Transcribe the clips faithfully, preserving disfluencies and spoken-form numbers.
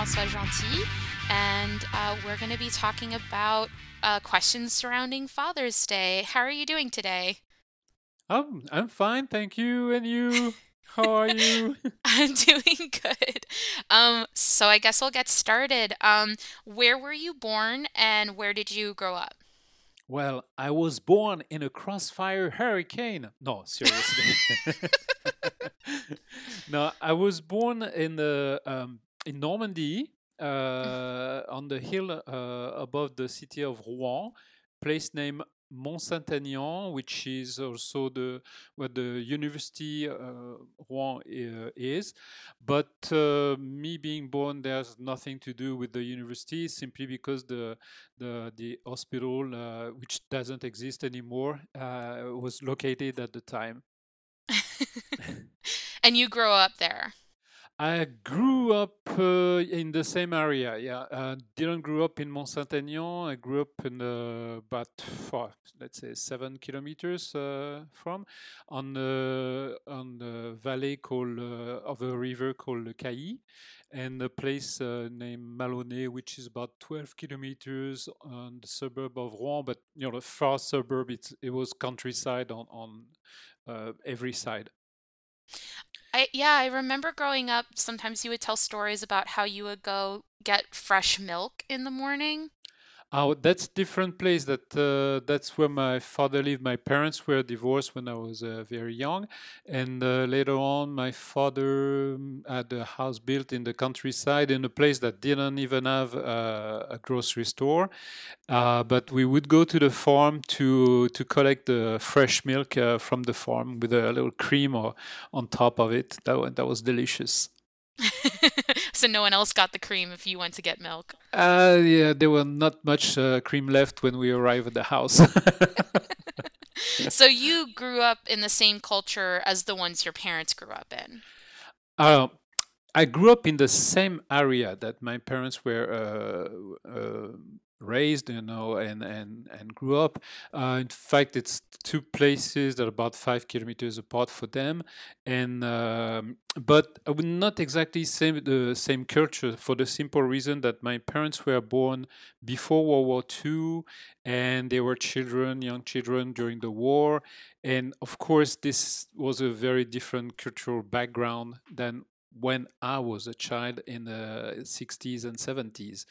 François Gentil, and uh, we're going to be talking about uh, questions surrounding Father's Day. How are you doing today? Um, I'm fine, thank you. And you? How are you? I'm doing good. Um, so I guess we'll get started. Um, where were you born and where did you grow up? Well, I was born in a crossfire hurricane. No, seriously. No, I was born in the um, in Normandy, uh, on the hill uh, above the city of Rouen, place named Mont Saint-Aignan, which is also the where the University uh, Rouen uh, is. But uh, me being born there has nothing to do with the university, simply because the the the hospital, uh, which doesn't exist anymore, uh, was located at the time. And you grew up there? I grew up uh, in the same area, yeah. I didn't grow up in Mont-Saint-Aignan. I grew up in uh, about, four, let's say, seven kilometers uh, from, on the on the valley called uh, of a river called Cailly, and a place uh, named Maloney, which is about twelve kilometers on the suburb of Rouen. But you know, a far suburb. It's, it was countryside on on uh, every side. I, yeah, I remember growing up, sometimes you would tell stories about how you would go get fresh milk in the morning. Oh, that's different place. That uh, that's where my father lived. My parents were divorced when I was uh, very young, and uh, later on, my father had a house built in the countryside in a place that didn't even have uh, a grocery store. Uh, but we would go to the farm to to collect the fresh milk uh, from the farm with a little cream or on top of it. That that was delicious. So no one else got the cream if you went to get milk? Uh, yeah, there was not much uh, cream left when we arrived at the house. So you grew up in the same culture as the ones your parents grew up in? Uh, I grew up in the same area that my parents were uh, uh, raised, you know, and, and, and grew up. Uh, in fact, it's two places that are about five kilometers apart for them. And um, but I would not exactly say the same culture, for the simple reason that my parents were born before World War Two, and they were children, young children during the war. And of course, this was a very different cultural background than when I was a child in the sixties and seventies.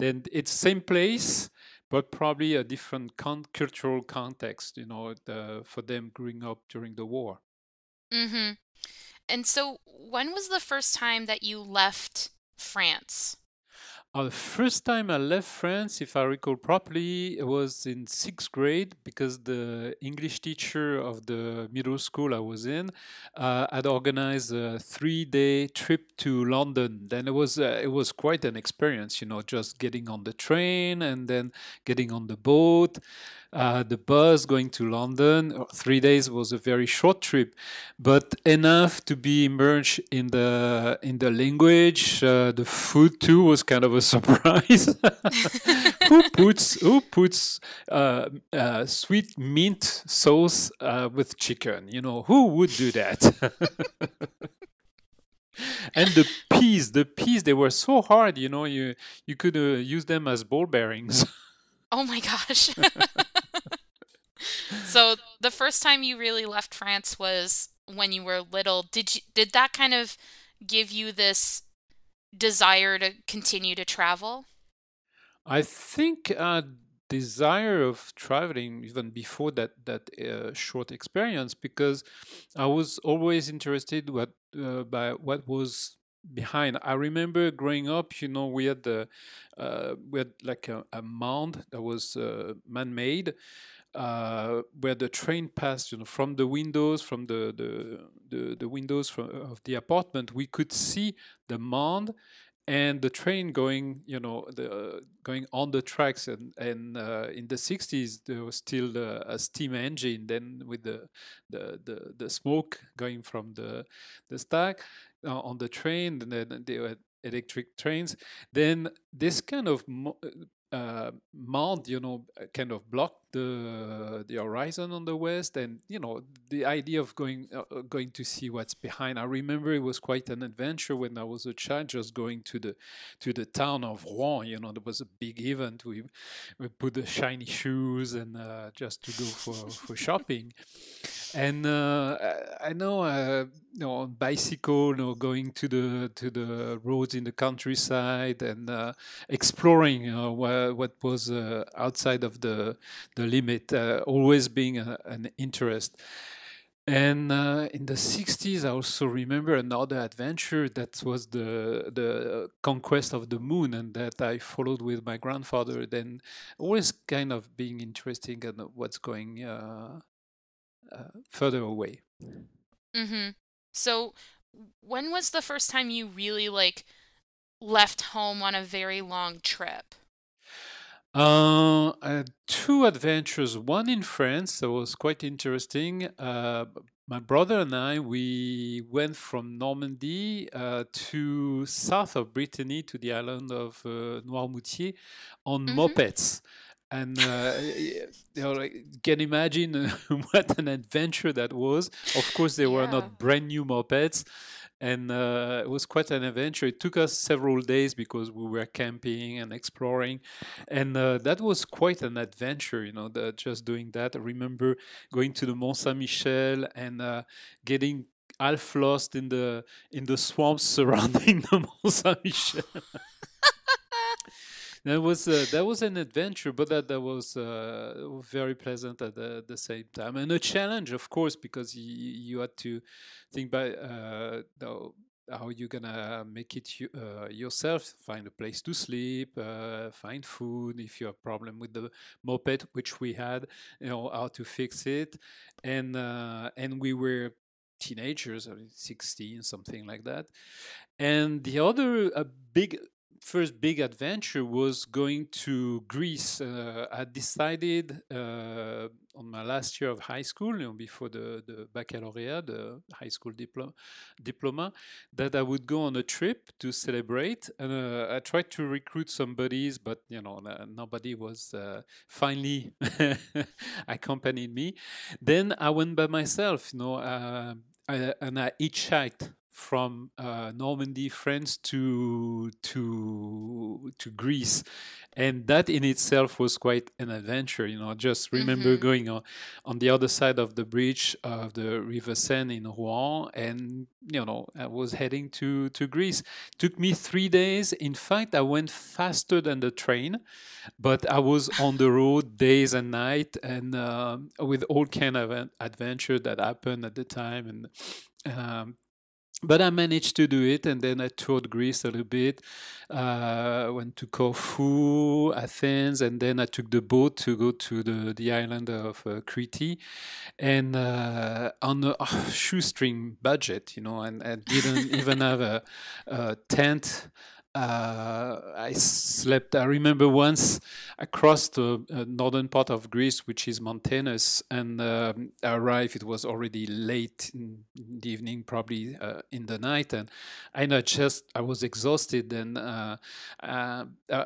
Then it's same place, but probably a different con- cultural context, you know, the, for them growing up during the war. Mm-hmm. And so when was the first time that you left France? Uh, the first time I left France, if I recall properly, it was in sixth grade, because the English teacher of the middle school I was in uh, had organized a three-day trip to London. Then it was uh, it was quite an experience, you know, just getting on the train and then getting on the boat, uh, the bus, going to London. Three days was a very short trip, but enough to be immersed in the in the language. Uh, the food too was kind of a surprise. who puts who puts uh, uh, sweet mint sauce uh, with chicken? You know, who would do that? And the peas, the peas, they were so hard. You know, you you could uh, use them as ball bearings. Oh my gosh! So the first time you really left France was when you were little. Did you, did that kind of give you this desire to continue to travel? I think uh, desire of traveling even before that that uh, short experience, because I was always interested what uh, by what was behind. I remember growing up, you know, we had the uh, we had like a, a mound that was uh, man-made, uh, where the train passed. You know, from the windows, from the the the, the windows from, of the apartment, we could see the mound and the train going, you know, the, uh, going on the tracks. And, and uh, in the sixties, there was still uh, a steam engine, then with the the, the, the smoke going from the, the stack uh, on the train, and then they were electric trains. Then this kind of mo- uh, uh, mount, you know, kind of blocked the the horizon on the west, and you know, the idea of going uh, going to see what's behind. I remember it was quite an adventure when I was a child, just going to the to the town of Rouen. You know, there was a big event. We we put the shiny shoes and uh, just to go for for shopping. And uh, I, I know, uh, you know, on bicycle, you know, going to the to the roads in the countryside and uh, exploring, you know, wh what was uh, outside of the the limit, uh, always being a, an interest. And uh, in the sixties, I also remember another adventure that was the the conquest of the moon, and that I followed with my grandfather. Then always kind of being interested in what's going on. Uh, Uh, further away. Mm-hmm. So when was the first time you really like left home on a very long trip? Uh, I had two adventures, one in France that was quite interesting. Uh, my brother and I, we went from Normandy uh, to south of Brittany to the island of uh, Noirmoutier on mm-hmm. mopeds. And uh, you know, like, can imagine uh, what an adventure that was. Of course, they were yeah. not brand new mopeds, and uh, it was quite an adventure. It took us several days because we were camping and exploring, and uh, that was quite an adventure. You know, the, just doing that. I remember going to the Mont Saint-Michel and uh, getting half lost in the in the swamps surrounding the Mont Saint-Michel. That was uh, that was an adventure, but that that was uh, very pleasant at the, the same time, and a challenge, of course, because you you had to think about uh, how you're gonna make it you, uh, yourself. Find a place to sleep, uh, find food. If you have a problem with the moped, which we had, you know how to fix it, and uh, and we were teenagers, I mean, sixteen, something like that. And the other a big. First big adventure was going to Greece. Uh, I decided uh, on my last year of high school, you know, before the, the baccalaureate, the high school diploma, diploma, that I would go on a trip to celebrate. And uh, I tried to recruit some buddies, but you know, nobody was uh, finally accompanied me. Then I went by myself, you know, uh, I, and I hitchhiked from uh, Normandy, France to to to Greece, and that in itself was quite an adventure. You know, I just remember mm-hmm. going on on the other side of the bridge of the River Seine in Rouen, and you know, I was heading to to Greece. Took me three days. In fact, I went faster than the train, but I was on the road days and night, and uh, with all kind of an adventure that happened at the time, and. Um, But I managed to do it, and then I toured Greece a little bit, uh, went to Corfu, Athens, and then I took the boat to go to the, the island of uh, Crete, and uh, on a oh, shoestring budget, you know, and I didn't even have a, a tent. Uh, I slept, I remember once I crossed the uh, northern part of Greece, which is mountainous, and um, I arrived, it was already late in the evening, probably uh, in the night, and I know just, I was exhausted, and uh, uh,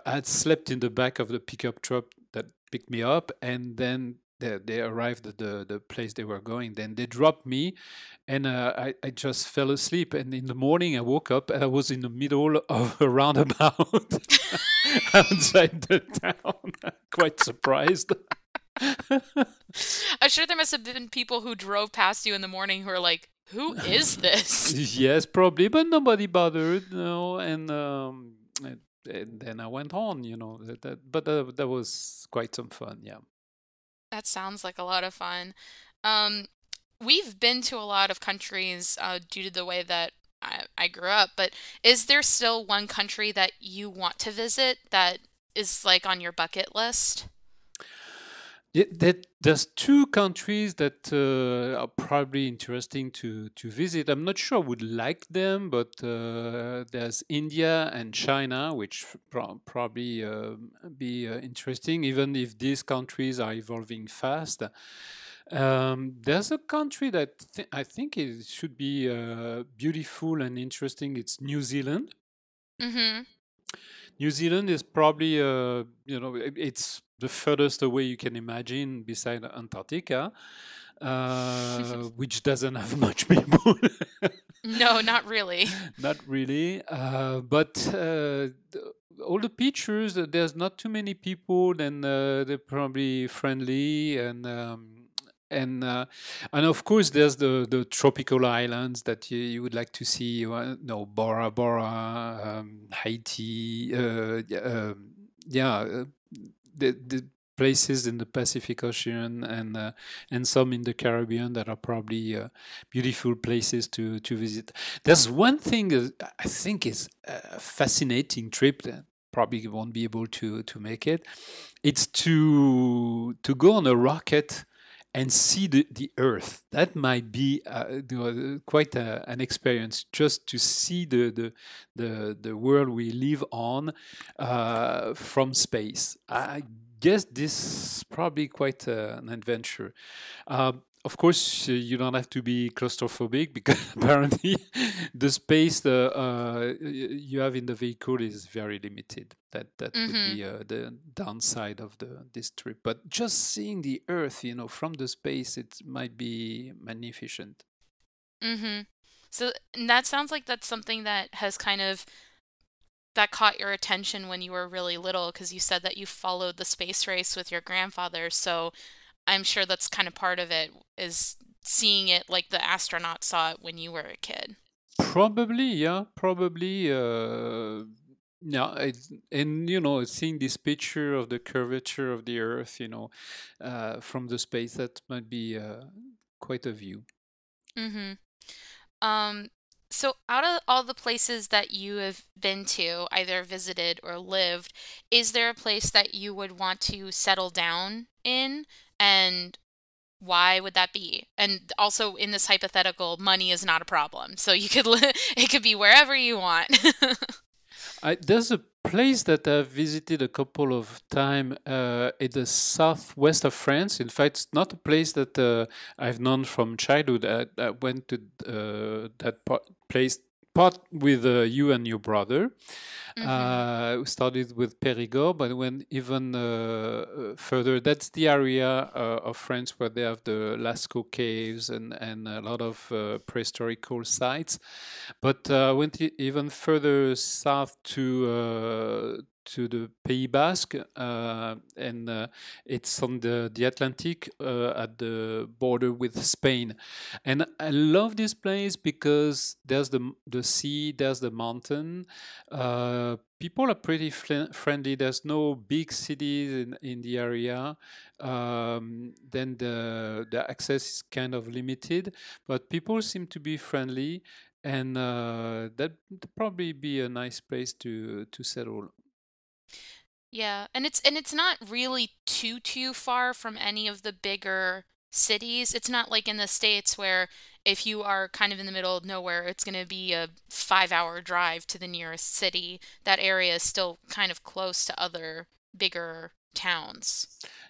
I had slept in the back of the pickup truck that picked me up, and then They, they arrived at the, the place they were going. Then they dropped me, and uh, I, I just fell asleep. And in the morning, I woke up, and I was in the middle of a roundabout outside the town. Quite surprised. I'm sure there must have been people who drove past you in the morning who are like, who is this? Yes, probably, but nobody bothered. No, and... Um, and then I went on, you know. That, that, but uh, that was quite some fun, yeah. That sounds like a lot of fun. Um, we've been to a lot of countries uh, due to the way that I, I grew up, but is there still one country that you want to visit that is like on your bucket list? It, that, there's two countries that uh, are probably interesting to, to visit. I'm not sure I would like them, but uh, there's India and China, which pro probably uh, be uh, interesting, even if these countries are evolving fast. Um, there's a country that th I think it should be uh, beautiful and interesting. It's New Zealand. Mm-hmm. New Zealand is probably, uh, you know, it, it's the furthest away you can imagine beside Antarctica, uh, which doesn't have much people. No, not really. Not really. Uh, but uh, all the pictures, there's not too many people, and uh, they're probably friendly, and um, and uh, and of course there's the, the tropical islands that you, you would like to see. Uh, no, Bora Bora, um, Haiti, uh, uh, yeah, uh, the the places in the Pacific Ocean and uh, and some in the Caribbean that are probably uh, beautiful places to, to visit. There's one thing that I think is a fascinating trip that probably won't be able to, to make it. It's to to go on a rocket and see the, the Earth. That might be uh, quite a, an experience, just to see the the, the, the world we live on uh, from space. I guess this is probably quite uh, an adventure. Uh, of course, uh, you don't have to be claustrophobic, because apparently the space uh, uh, you have in the vehicle is very limited. That that mm-hmm. would be uh, the downside of the this trip. But just seeing the Earth, you know, from the space, it might be magnificent. Mm-hmm. So and that sounds like that's something that has kind of that caught your attention when you were really little, because you said that you followed the space race with your grandfather. So I'm sure that's kind of part of it, is seeing it like the astronauts saw it when you were a kid. Probably, yeah, probably. Uh, yeah, it, and, you know, seeing this picture of the curvature of the Earth, you know, uh, from the space, that might be uh, quite a view. Mm-hmm. Um. So out of all the places that you have been to, either visited or lived, is there a place that you would want to settle down in? And why would that be? And also, in this hypothetical, money is not a problem. So you could li- it could be wherever you want. I, there's a place that I've visited a couple of times uh, in the southwest of France. In fact, it's not a place that uh, I've known from childhood. I, I went to uh, that part, place part with uh, you and your brother. Mm-hmm. Uh, we started with Périgord, but went even uh, further. That's the area uh, of France where they have the Lascaux caves and, and a lot of uh, prehistoric sites. But I uh, went even further south to uh, to the Pays Basque, uh, and uh, it's on the, the Atlantic uh, at the border with Spain. And I love this place because there's the the sea, there's the mountain. Uh, people are pretty fl- friendly. There's no big cities in, in the area. Um, then the the access is kind of limited, but people seem to be friendly, and uh, that'd probably be a nice place to, to settle. Yeah, and it's and it's not really too too far from any of the bigger cities. It's not like in the States where if you are kind of in the middle of nowhere, it's going to be a five-hour drive to the nearest city. That area is still kind of close to other bigger towns.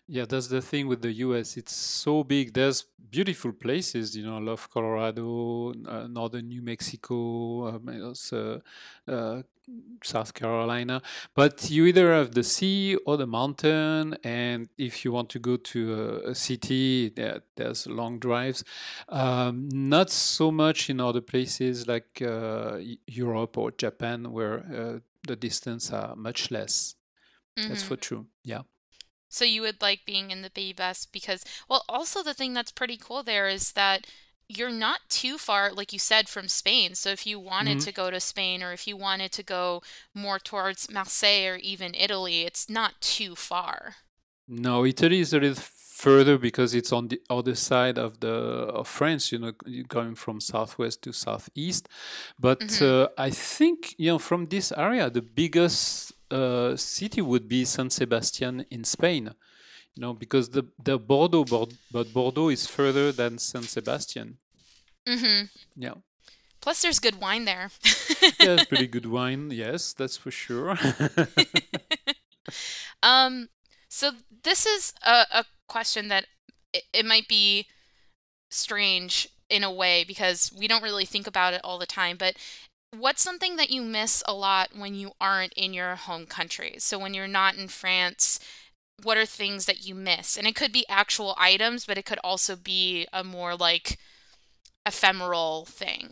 Yeah, that's the thing with the U S. It's so big. There's beautiful places, you know. I love Colorado, uh, northern New Mexico, um, uh, uh, South Carolina. But you either have the sea or the mountain. And if you want to go to a, a city, there, there's long drives. Um, not so much in other places like uh, Europe or Japan, where uh, the distance are much less. Mm-hmm. That's for true. Yeah. So you would like being in the Pays Basque because, well, also the thing that's pretty cool there is that you're not too far, like you said, from Spain. So if you wanted mm-hmm. to go to Spain, or if you wanted to go more towards Marseille or even Italy, it's not too far. No, Italy is a little further because it's on the other side of the of France. You know, you're going from southwest to southeast. But mm-hmm. uh, I think, you know, from this area, the biggest Uh, city would be San Sebastian in Spain, you know, because the the Bordeaux, but Bordeaux is further than San Sebastian. Mm-hmm. Yeah. Plus, there's good wine there. There's pretty good wine. Yes, that's for sure. um. So this is a, a question that it, it might be strange in a way because we don't really think about it all the time, but What's something that you miss a lot when you aren't in your home country? So when you're not in France, what are things that you miss? And it could be actual items, but it could also be a more like ephemeral thing.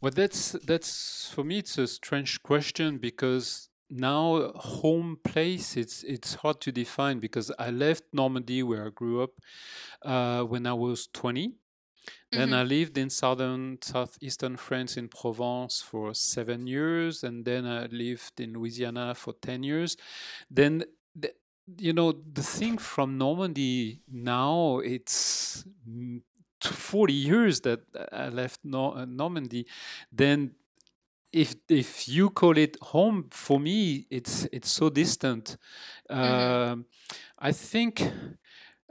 Well, that's that's for me, it's a strange question, because now home place, it's it's hard to define, because I left Normandy, where I grew up, uh, when I was twenty. Then mm-hmm. I lived in southern, southeastern France in Provence for seven years. And then I lived in Louisiana for ten years. Then, the, you know, the thing from Normandy now, it's forty years that I left Nor- Normandy. Then if if you call it home, for me, it's, it's so distant. Mm-hmm. Uh, I think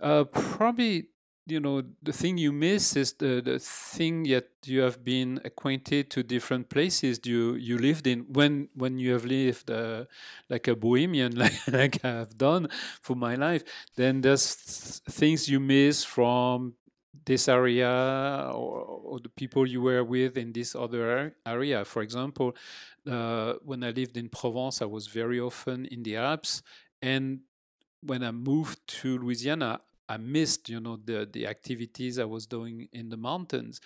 uh, probably... You know, the thing you miss is the, the thing that you have been acquainted to different places you, you lived in. When when you have lived uh, like a bohemian, like, like I have done for my life, then there's things you miss from this area, or, or the people you were with in this other area. For example, uh, when I lived in Provence, I was very often in the Alps. And when I moved to Louisiana, I missed, you know, the, the activities I was doing in the mountains.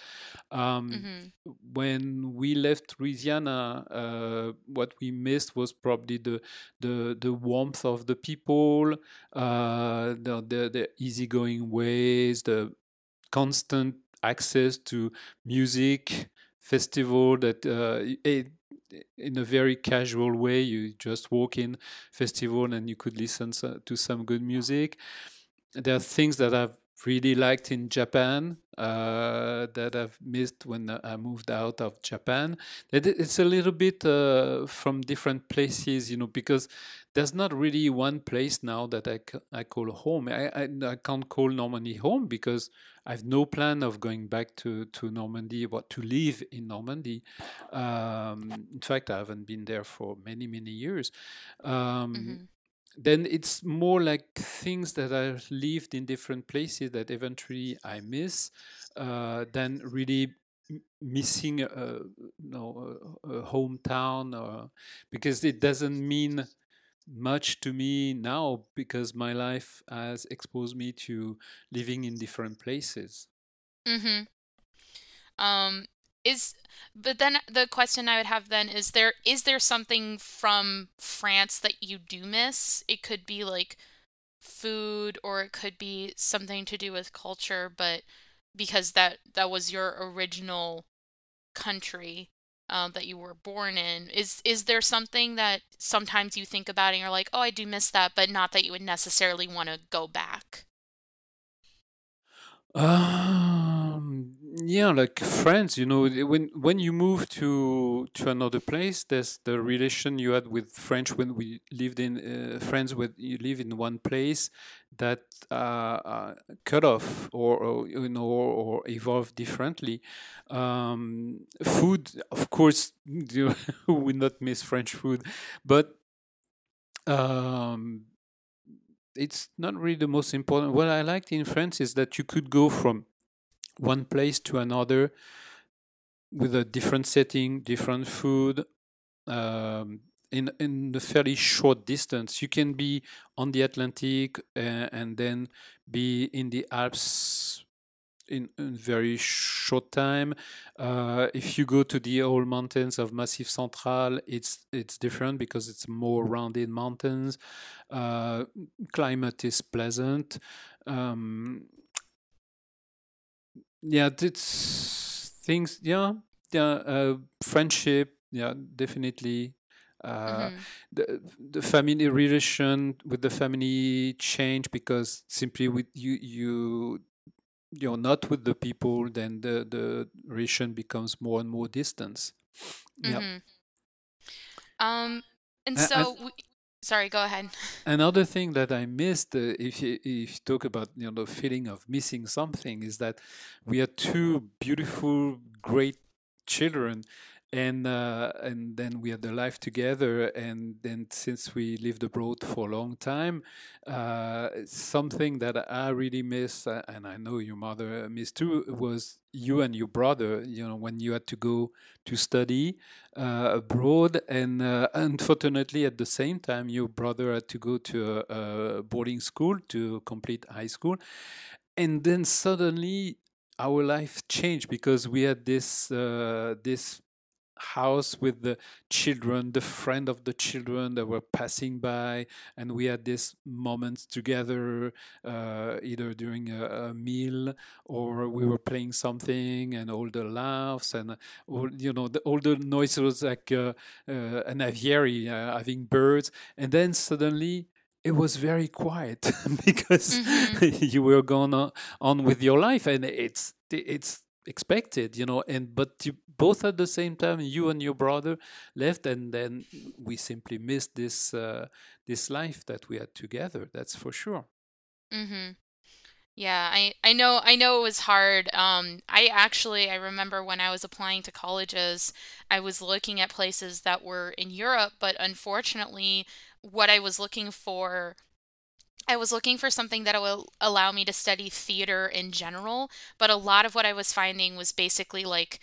Um, mm-hmm. When we left Louisiana, uh, what we missed was probably the the, the warmth of the people, uh, the, the the easygoing ways, the constant access to music, festival that uh, it, in a very casual way, you just walk in festival and you could listen to some good music. There are things that I've really liked in Japan uh, that I've missed when I moved out of Japan. It's a little bit uh, from different places, you know, because there's not really one place now that I, c- I call home. I, I, I can't call Normandy home, because I have no plan of going back to, to Normandy, or to live in Normandy. Um, in fact, I haven't been there for many, many years. Um, mm-hmm. Then it's more like things that I lived in different places that eventually I miss, uh, than really m- missing a, you know, a, a hometown, or, because it doesn't mean much to me now, because my life has exposed me to living in different places. Mm-hmm. Um, is but then the question I would have then is there is there something from France that you do miss? It could be like food, or it could be something to do with culture, but because that that was your original country uh, that you were born in, is is there something that sometimes you think about and you're like, oh, I do miss that, but not that you would necessarily want to go back? Um, yeah, like friends, you know, when when you move to to another place, there's the relation you had with French when we lived in uh, friends when you live in one place that uh, uh, cut off or, or you know or, or evolve differently. Um, food, of course, you will not miss French food, but um. It's not really the most important. What I liked in France is that you could go from one place to another with a different setting, different food, um, in in a fairly short distance. You can be on the Atlantic uh, and then be in the Alps in a very short time. Uh, if you go to the old mountains of Massif Central, it's it's different because it's more rounded mountains. Uh, climate is pleasant. Um, yeah, it's things. Yeah, yeah. Uh, friendship. Yeah, definitely. Uh, mm-hmm. the, the family relation with the family change, because simply with you you. You're not with the people, then the, the relation becomes more and more distant. Yeah. Mm-hmm. Um, and uh, so, uh, we, sorry, go ahead. Another thing that I missed, uh, if, you, if you talk about, you know, the feeling of missing something, is that we are two beautiful, great children And uh, and then we had a life together, and then since we lived abroad for a long time, uh, something that I really missed, uh, and I know your mother missed too, was you and your brother. You know, when you had to go to study uh, abroad, and uh, unfortunately at the same time your brother had to go to a, a boarding school to complete high school, and then suddenly our life changed because we had this uh, this. house with the children, the friend of the children that were passing by, and we had these moments together, uh, either during a, a meal or we were playing something, and all the laughs and uh, all, you know, the, all the noise was like uh, uh, an aviary uh, having birds, and then suddenly it was very quiet because mm-hmm. you were going on, on with your life, and it's it's. expected, you know, and but you both at the same time, you and your brother left, and then we simply missed this uh, this life that we had together. That's for sure. Mm-hmm. Yeah, I I know I know it was hard. Um, I actually I remember when I was applying to colleges, I was looking at places that were in Europe, but unfortunately, what I was looking for. I was looking for something that will allow me to study theater in general, but a lot of what I was finding was basically like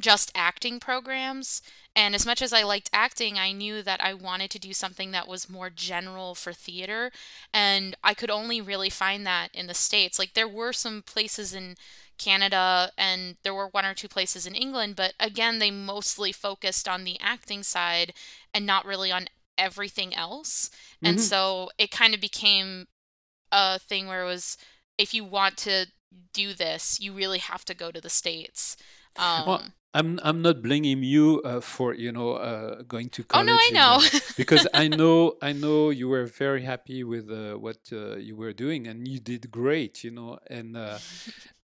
just acting programs. And as much as I liked acting, I knew that I wanted to do something that was more general for theater. And I could only really find that in the States. Like there were some places in Canada and there were one or two places in England, but again, they mostly focused on the acting side and not really on everything else. And mm-hmm. so it kind of became a thing where it was, if you want to do this, you really have to go to the States. Um, well, I'm I'm not blaming you uh, for, you know, uh, going to college. Oh, no, I know. You know, because I know I know you were very happy with uh, what uh, you were doing, and you did great, you know, and uh,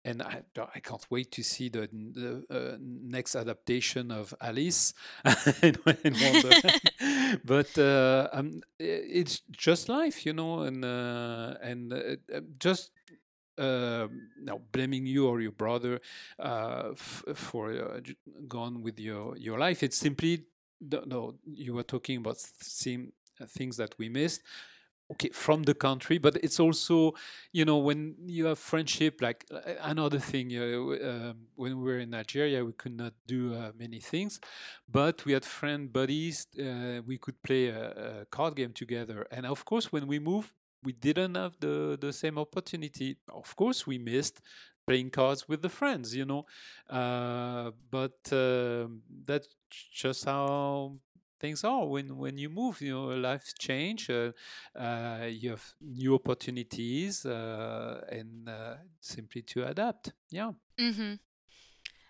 and I, I can't wait to see the, the uh, next adaptation of Alice. But uh, um, it's just life, you know, and uh, and uh, just uh, now blaming you or your brother uh, f- for uh, j- gone with your, your life. It's simply th- no. You were talking about th- things that we missed. Okay, from the country, but it's also, you know, when you have friendship, like another thing, uh, uh, when we were in Nigeria, we could not do uh, many things, but we had friend buddies, uh, we could play a, a card game together. And of course, when we moved, we didn't have the, the same opportunity. Of course, we missed playing cards with the friends, you know, uh, but uh, that's just how things are when when you move. You know, life change. Uh, uh, you have new opportunities, uh, and uh, simply to adapt. Yeah. Mm-hmm.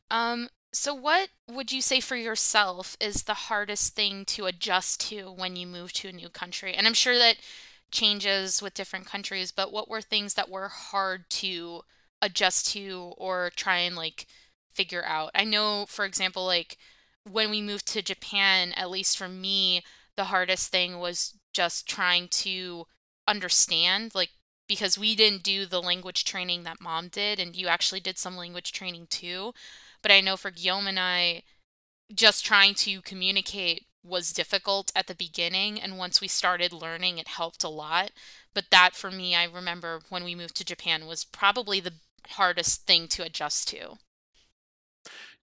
Um. So, what would you say for yourself is the hardest thing to adjust to when you move to a new country? And I'm sure that changes with different countries. But what were things that were hard to adjust to or try and like figure out? I know, for example, like. When we moved to Japan, at least for me, the hardest thing was just trying to understand, like, because we didn't do the language training that mom did, and you actually did some language training too. But I know for Guillaume and I, just trying to communicate was difficult at the beginning, and once we started learning, it helped a lot. But that, for me, I remember when we moved to Japan, was probably the hardest thing to adjust to.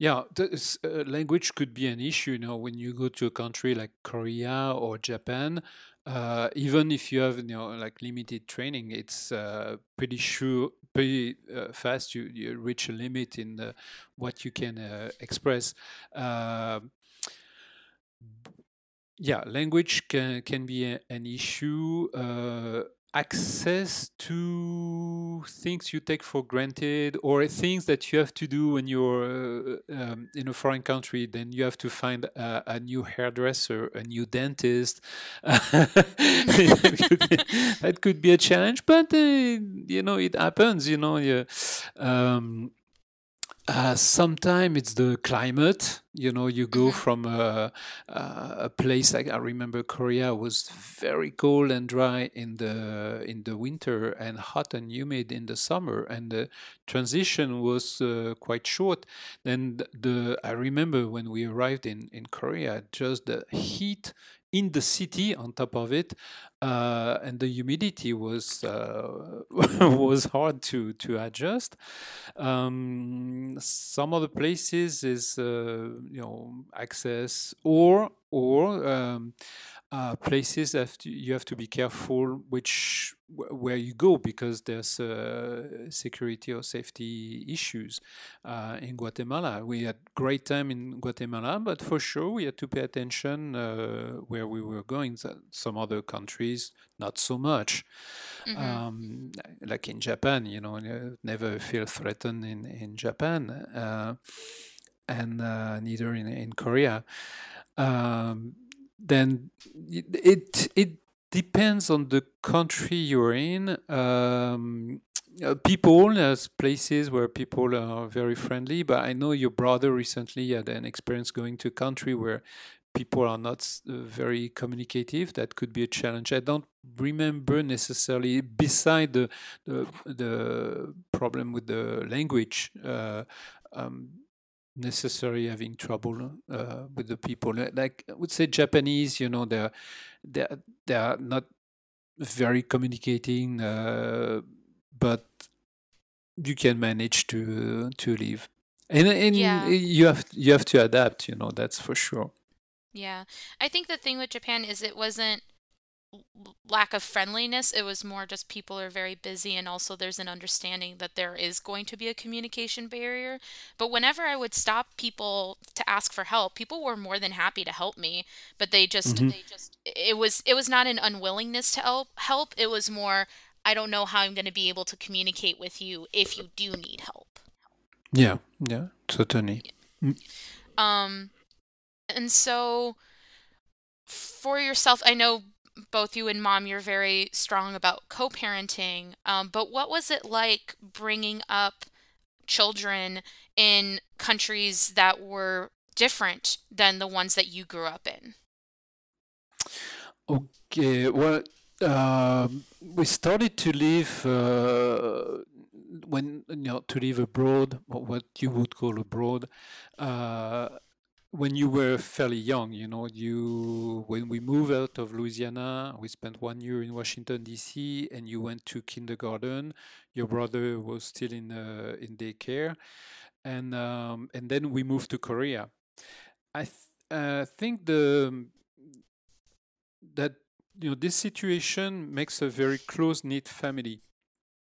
Yeah, this, uh, language could be an issue, you know, when you go to a country like Korea or Japan, uh, even if you have, you know, like limited training, it's uh, pretty sure, pretty uh, fast you, you reach a limit in the, what you can uh, express. Uh, yeah, language can, can be a, an issue. Uh, access to things you take for granted or things that you have to do when you're uh, um, in a foreign country, then you have to find uh, a new hairdresser, a new dentist. That could be a challenge, but, uh, you know, it happens, you know. Yeah. Um, Uh, sometimes it's the climate. You know, you go from a, a place like I remember Korea was very cold and dry in the in the winter and hot and humid in the summer, and the transition was uh, quite short. Then the I remember when we arrived in in Korea, just the heat in the city on top of it, uh, and the humidity was uh, was hard to to adjust. Um, some of the places is uh, you know access or or um, uh, places that you have to be careful which where you go because there's uh, security or safety issues. Uh, in Guatemala, we had great time in Guatemala, but for sure we had to pay attention uh, where we were going. Some other countries, not so much. Mm-hmm. Um, like in Japan, you know, you never feel threatened in in Japan, uh, and uh, neither in in Korea. Um, then it it. it depends on the country you're in. Um, uh, people, there's places where people are very friendly, but I know your brother recently had an experience going to a country where people are not uh, very communicative. That could be a challenge. I don't remember necessarily, beside the, the, the problem with the language, uh, um, necessarily having trouble uh, with the people. Like I would say Japanese, you know, they're they're, they're not very communicating, uh, but you can manage to to live. And, and yeah. you have you have to adapt, you know, that's for sure. Yeah. I think the thing with Japan is it wasn't lack of friendliness, it was more just people are very busy, and also there's an understanding that there is going to be a communication barrier. But whenever I would stop people to ask for help, people were more than happy to help me, but they just mm-hmm. they just it was it was not an unwillingness to help help it was more, I don't know how I'm going to be able to communicate with you if you do need help. Yeah, yeah, certainly. Yeah. Mm. Um and so for yourself, I know both you and Mom, you're very strong about co-parenting, um, but what was it like bringing up children in countries that were different than the ones that you grew up in? Okay, well, uh, we started to live uh, when you know to live abroad, or what you would call abroad. Uh, When you were fairly young, you know, you when we moved out of Louisiana, we spent one year in Washington D C, and you went to kindergarten. Your brother was still in uh, in daycare, and um, and then we moved to Korea. I th- uh, think the that you know this situation makes a very close-knit family.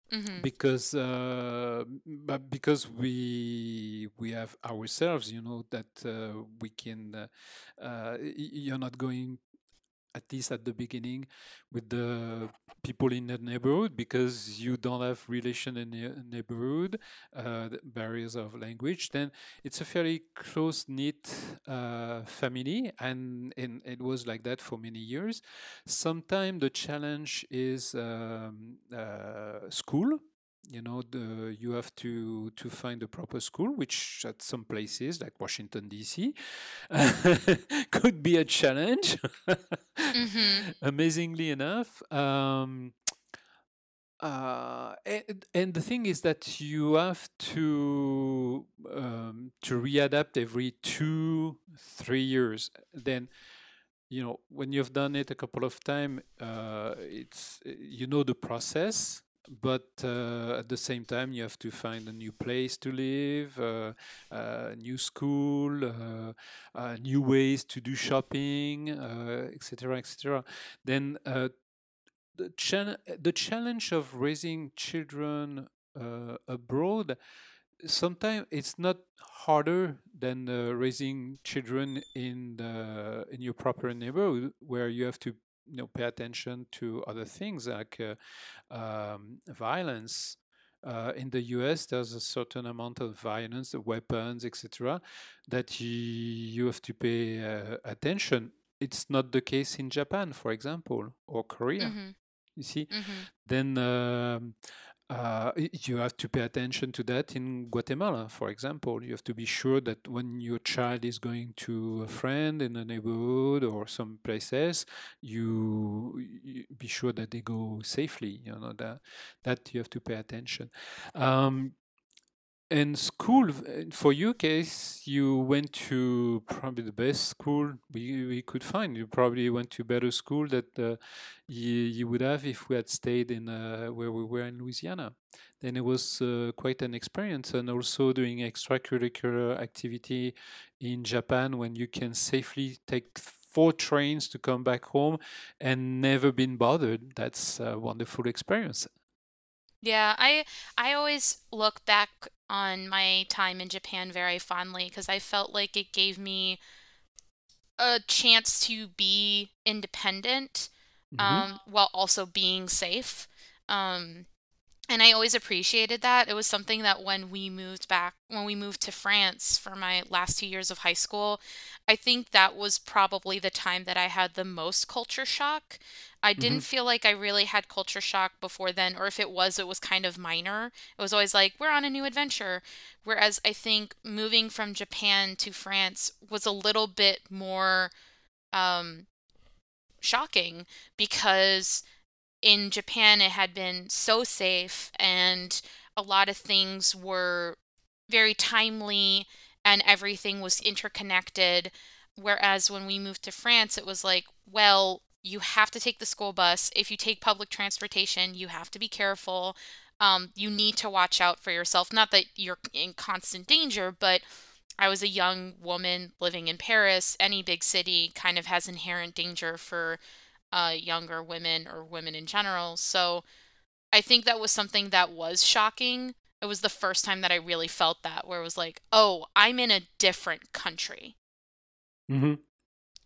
Mm-hmm. Because uh, but because we we have ourselves, you know, that uh, we can. Uh, uh, you're not going, at least at the beginning, with the people in the neighborhood because you don't have relation in the neighborhood, uh, the barriers of language. Then it's a fairly close knit uh, family, and, and it was like that for many years. Sometimes the challenge is um, uh, school. You know, the, you have to, to find a proper school, which at some places like Washington D C could be a challenge. Mm-hmm. Amazingly enough, um, uh, and, and the thing is that you have to um, to readapt every two, three years. Then, you know, when you've done it a couple of times, uh, it's you know the process. But uh, at the same time, you have to find a new place to live, a uh, uh, new school, uh, uh, new ways to do shopping, et cetera, uh, et cetera. Et then uh, the, cha- the challenge of raising children uh, abroad, sometimes it's not harder than uh, raising children in the, in your proper neighborhood, where you have to you know, pay attention to other things like uh, um, violence. Uh, in the U S, there's a certain amount of violence, weapons, et cetera, that you, you have to pay uh, attention. It's not the case in Japan, for example, or Korea. Mm-hmm. You see, mm-hmm. then um, Uh, you have to pay attention to that in Guatemala, for example. You have to be sure that when your child is going to a friend in a neighborhood or some places, you, you be sure that they go safely. You know that that you have to pay attention. Um, and school, for your case, you went to probably the best school we, we could find. You probably went to better school that uh, you, you would have if we had stayed in uh, where we were in Louisiana. Then it was uh, quite an experience, and also doing extracurricular activity in Japan when you can safely take four trains to come back home and never been bothered. That's a wonderful experience. Yeah, I I always look back on my time in Japan very fondly because I felt like it gave me a chance to be independent um, mm-hmm. while also being safe. Um, and I always appreciated that. It was something that when we moved back, when we moved to France for my last two years of high school, I think that was probably the time that I had the most culture shock. I didn't mm-hmm. feel like I really had culture shock before then, or if it was, it was kind of minor. It was always like, we're on a new adventure. Whereas I think moving from Japan to France was a little bit more um, shocking because in Japan it had been so safe and a lot of things were very timely and everything was interconnected. Whereas when we moved to France, it was like, well, you have to take the school bus. If you take public transportation, you have to be careful. Um, you need to watch out for yourself. Not that you're in constant danger, but I was a young woman living in Paris. Any big city kind of has inherent danger for uh, younger women or women in general. So I think that was something that was shocking. It was the first time that I really felt that, where it was like, oh, I'm in a different country. Mm-hmm.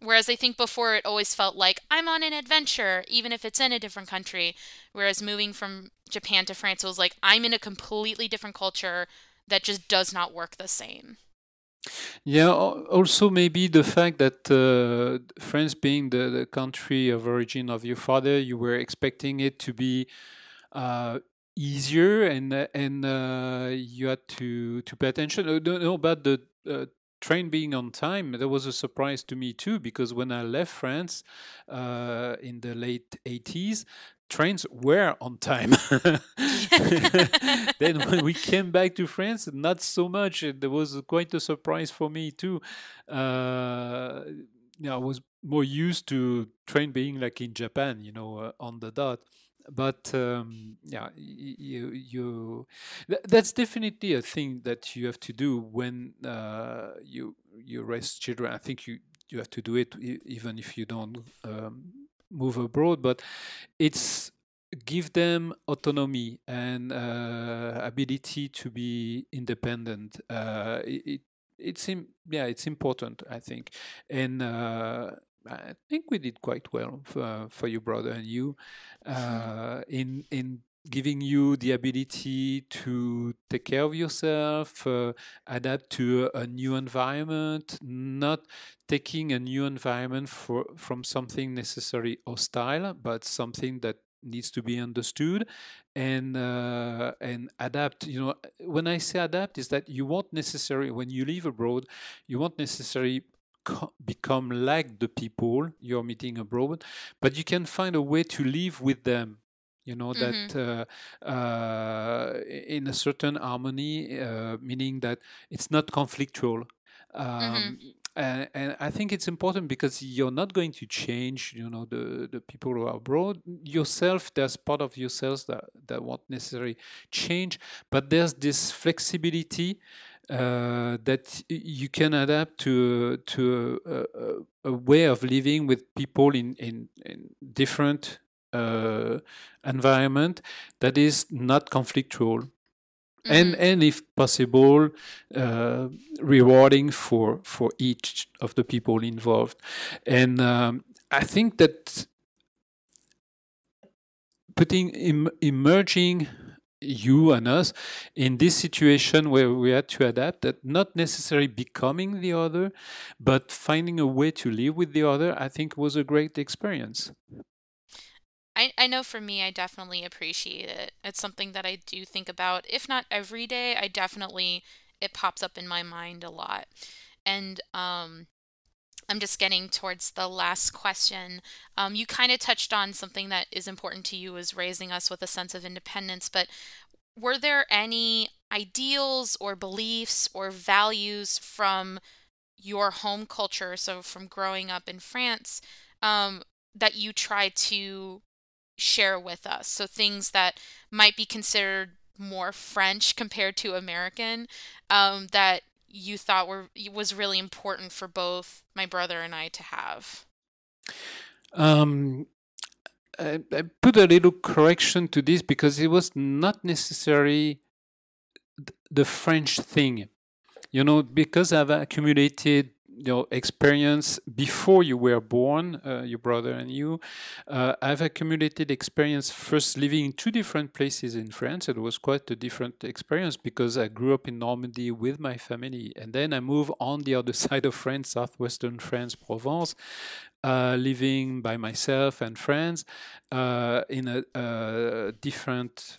Whereas I think before it always felt like I'm on an adventure, even if it's in a different country. Whereas moving from Japan to France, it was like I'm in a completely different culture that just does not work the same. Yeah, also maybe the fact that uh, France being the, the country of origin of your father, you were expecting it to be uh, easier and and uh, you had to, to pay attention. I don't know about the uh, train being on time. That was a surprise to me too, because when I left France uh, in the late eighties, trains were on time. Then when we came back to France, not so much. There was quite a surprise for me too. Uh, I was more used to train being like in Japan, you know, uh, on the dot. But um, yeah, you, you th- that's definitely a thing that you have to do when uh, you you raise children. I think you, you have to do it e- even if you don't um, move abroad. But it's give them autonomy and uh, ability to be independent. Uh, it it's im- yeah, it's important, I think, and. Uh, I think we did quite well for, for your brother and you uh, in in giving you the ability to take care of yourself, uh, adapt to a, a new environment, not taking a new environment for, from something necessarily hostile, but something that needs to be understood and uh, and adapt. You know, when I say adapt, is that you won't necessarily, when you live abroad, you won't necessarily become like the people you're meeting abroad, but you can find a way to live with them, you know, mm-hmm. that uh, uh, in a certain harmony, uh, meaning that it's not conflictual. Um, mm-hmm. and, and I think it's important because you're not going to change, you know, the, the people who are abroad. Yourself, there's part of yourselves that, that won't necessarily change, but there's this flexibility Uh, that you can adapt to to a, a, a way of living with people in in, in different uh, environment that is not conflictual, mm-hmm. and and if possible, uh, rewarding for for each of the people involved. And um, I think that putting im- emerging. you and us in this situation where we had to adapt, that not necessarily becoming the other, but finding a way to live with the other, I think was a great experience. I, I know for me, I definitely appreciate it. It's something that I do think about, if not every day, I definitely, it pops up in my mind a lot. And um, I'm just getting towards the last question. Um, you kind of touched on something that is important to you is raising us with a sense of independence, but were there any ideals or beliefs or values from your home culture, so from growing up in France, um, that you try to share with us? So things that might be considered more French compared to American, um, that you thought were was really important for both my brother and I to have? Um, I, I put a little correction to this because it was not necessarily th- the French thing. You know, because I've accumulated, you know, experience before you were born, uh, your brother and you, uh, I've accumulated experience first living in two different places in France. It was quite a different experience because I grew up in Normandy with my family. And then I moved on the other side of France, southwestern France, Provence, uh, living by myself and friends uh, in a, a different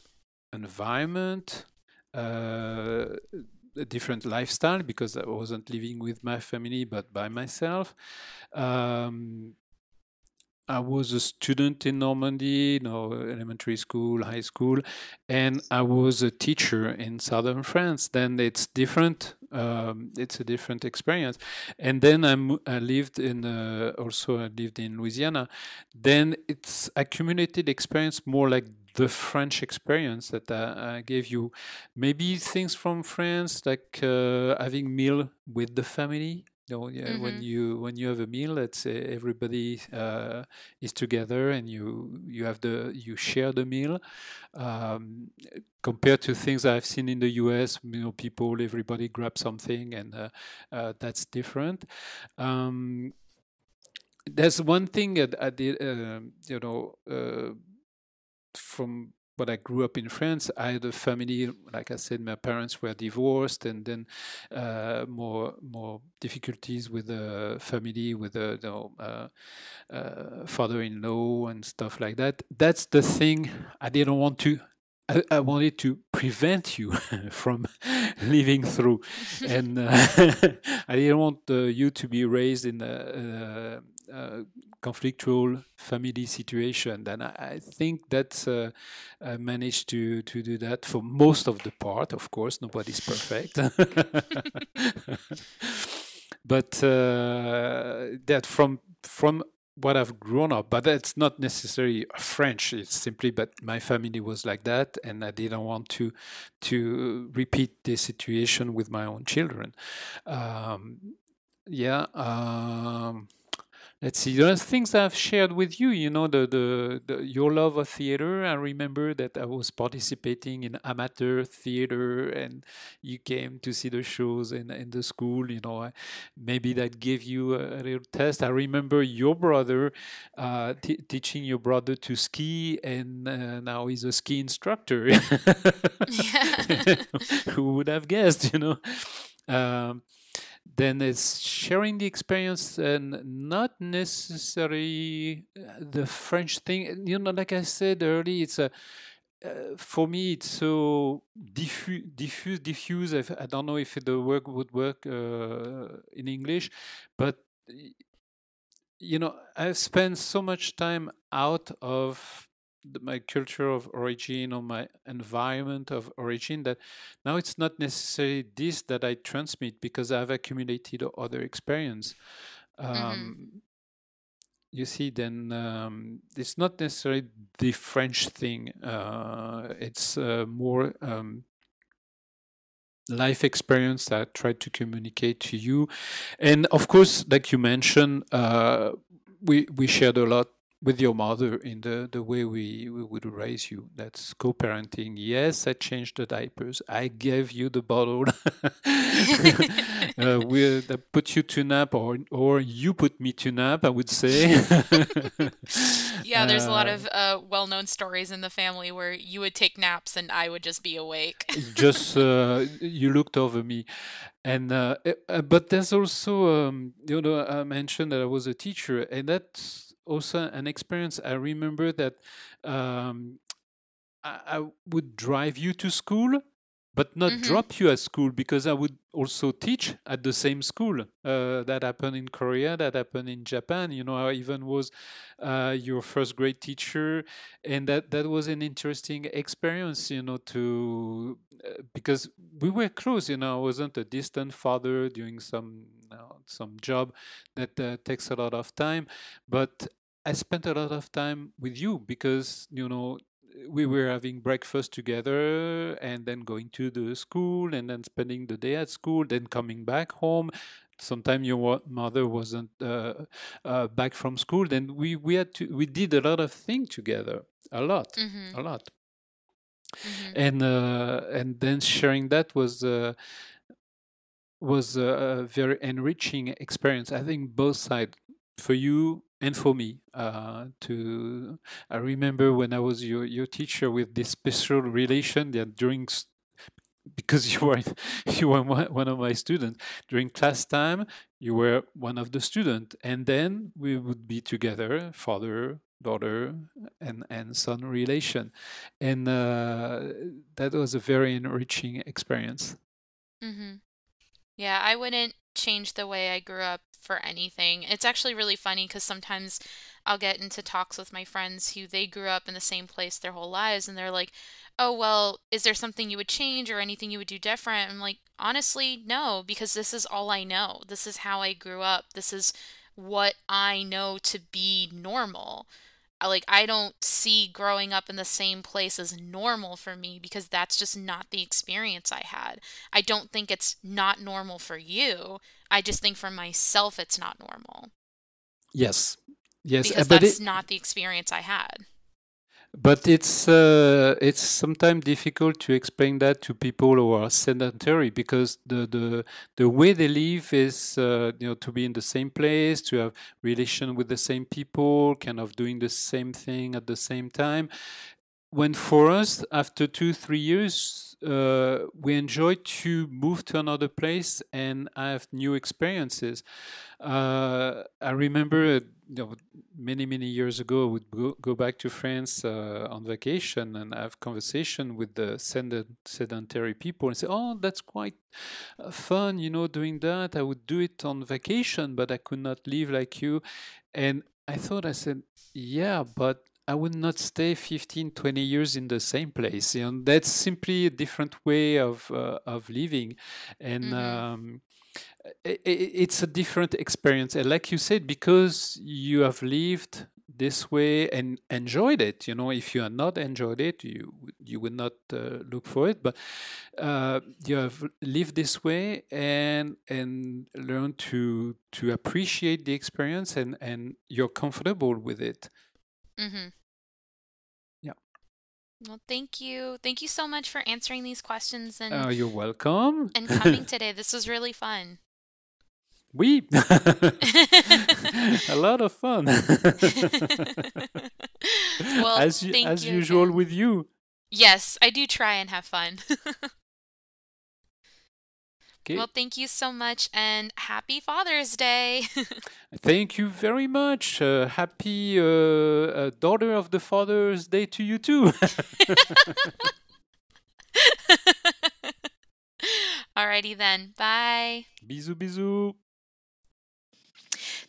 environment, uh a different lifestyle because I wasn't living with my family but by myself. Um, I was a student in Normandy, you know, elementary school, high school, and I was a teacher in southern France. Then it's different. Um, it's a different experience. And then I, mo- I lived in uh, also I lived in Louisiana. Then it's accumulated experience more like the French experience that I, I gave you. Maybe things from France like uh, having meal with the family. You know, yeah, mm-hmm. when you when you have a meal, let's say everybody uh, is together and you you have the you share the meal. Um, compared to things I've seen in the U S, you know, people everybody grab something and uh, uh, that's different. Um, there's one thing that I did, uh, you know. Uh, From when I grew up in France, I had a family. Like I said, my parents were divorced, and then uh, more more difficulties with the family, with the you know, uh, uh, father-in-law and stuff like that. That's the thing I didn't want to. I, I wanted to prevent you from living through, and uh, I didn't want uh, you to be raised in a. Uh, Uh, conflictual family situation, and I, I think that's uh, I managed to to do that for most of the part. Of course, nobody's perfect, but uh, that from from what I've grown up. But that's not necessarily French. It's simply, but my family was like that, and I didn't want to to repeat this situation with my own children. Um, yeah. Um, Let's see, those things I've shared with you, you know, the, the, the your love of theater. I remember that I was participating in amateur theater and you came to see the shows in, in the school, you know, I, maybe that gave you a, a little test. I remember your brother, uh, t- teaching your brother to ski, and uh, now he's a ski instructor. Who would have guessed, you know? Um, Then it's sharing the experience and not necessarily the French thing. You know, like I said earlier, it's a, uh, for me, it's so diffuse, diffuse, diffuse. If, I don't know if the word would work uh, in English, but, you know, I've spent so much time out of the, my culture of origin or my environment of origin that now it's not necessarily this that I transmit because I've accumulated other experience. Um, mm-hmm. You see, then um, it's not necessarily the French thing. Uh, it's uh, more um, life experience that I try to communicate to you. And of course, like you mentioned, uh, we, we shared a lot with your mother in the, the way we, we would raise you. That's co-parenting. Yes, I changed the diapers. I gave you the bottle. uh, we uh, put you to nap, or or you put me to nap, I would say. Yeah, there's uh, a lot of uh, well-known stories in the family where you would take naps and I would just be awake. just uh, you looked over me. And uh, uh, but there's also, um, you know, I mentioned that I was a teacher, and that's also an experience. I remember that um, I, I would drive you to school, but not mm-hmm. drop you at school, because I would also teach at the same school. Uh, that happened in Korea, that happened in Japan. You know, I even was uh, your first grade teacher, and that, that was an interesting experience, you know, to uh, because we were close, you know. I wasn't a distant father doing some, you know, some job that uh, takes a lot of time, but I spent a lot of time with you because, you know, we were having breakfast together and then going to the school and then spending the day at school, then coming back home. Sometimes your mother wasn't uh, uh, back from school. Then we, we had to, we did a lot of things together, a lot, mm-hmm. a lot. Mm-hmm. And, uh, and then sharing that was, uh, was a, a very enriching experience. I think both sides, for you and for me, uh, to I remember when I was your, your teacher with this special relation that during, because you were you were one of my students during class time, you were one of the students, and then we would be together, father, daughter, and and son relation, and uh, that was a very enriching experience. Mm-hmm. Yeah, I wouldn't change the way I grew up for anything. It's actually really funny because sometimes I'll get into talks with my friends who they grew up in the same place their whole lives, and they're like, oh, well, is there something you would change or anything you would do different? I'm like, honestly, no, because this is all I know. This is how I grew up. This is what I know to be normal. Like, I don't see growing up in the same place as normal for me, because that's just not the experience I had. I don't think it's not normal for you. I just think for myself, it's not normal. Yes. Yes. Because but that's it, not the experience I had. But it's uh, it's sometimes difficult to explain that to people who are sedentary, because the the, the way they live is uh, you know, to be in the same place, to have relation with the same people, kind of doing the same thing at the same time. When for us, after two three years, uh, we enjoy to move to another place and have new experiences. Uh, I remember. You know, many, many years ago, I would go, go back to France uh, on vacation and have conversation with the sedentary people and say, oh, that's quite fun, you know, doing that. I would do it on vacation, but I could not live like you. And I thought, I said, yeah, but I would not stay fifteen, twenty years in the same place. You know, that's simply a different way of, uh, of living. And... Mm-hmm. Um, it's a different experience, and like you said, because you have lived this way and enjoyed it, you know, if you had not enjoyed it, you you would not uh, look for it, but uh, you have lived this way and and learned to to appreciate the experience, and and you're comfortable with it. Mm-hmm. Well, thank you. Thank you so much for answering these questions. And oh, you're welcome. And coming today. This was really fun. Oui. A lot of fun. Well, as thank as you usual again. With you. Yes, I do try and have fun. Okay. Well, thank you so much, and happy Father's Day. Thank you very much. Uh, happy uh, uh, Daughter of the Father's Day to you too. Alrighty then. Bye. Bisous, bisous.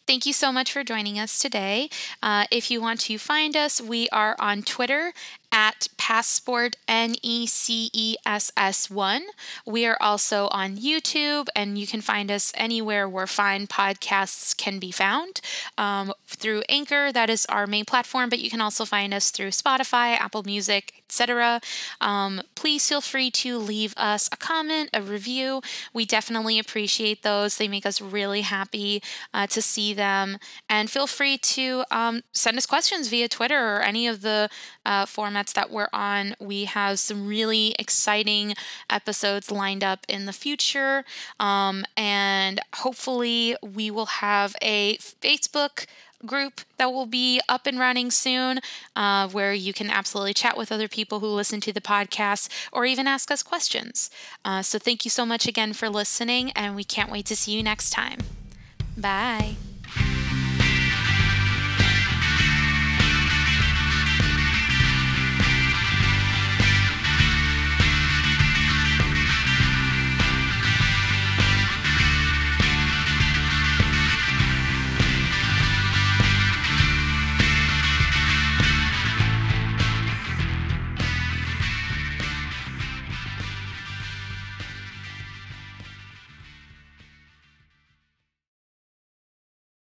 Thank you so much for joining us today. Uh, if you want to find us, we are on Twitter at Passport N E C E S S one. We are also on YouTube, and you can find us anywhere where fine podcasts can be found. Um, through Anchor, that is our main platform, but you can also find us through Spotify, Apple Music, et cetera. Um, please feel free to leave us a comment, a review. We definitely appreciate those. They make us really happy uh, to see them. And feel free to um, send us questions via Twitter or any of the uh, formats that we're on. We have some really exciting episodes lined up in the future. Um, and hopefully we will have a Facebook group that will be up and running soon, uh, where you can absolutely chat with other people who listen to the podcast or even ask us questions. Uh, so thank you so much again for listening, and we can't wait to see you next time. Bye.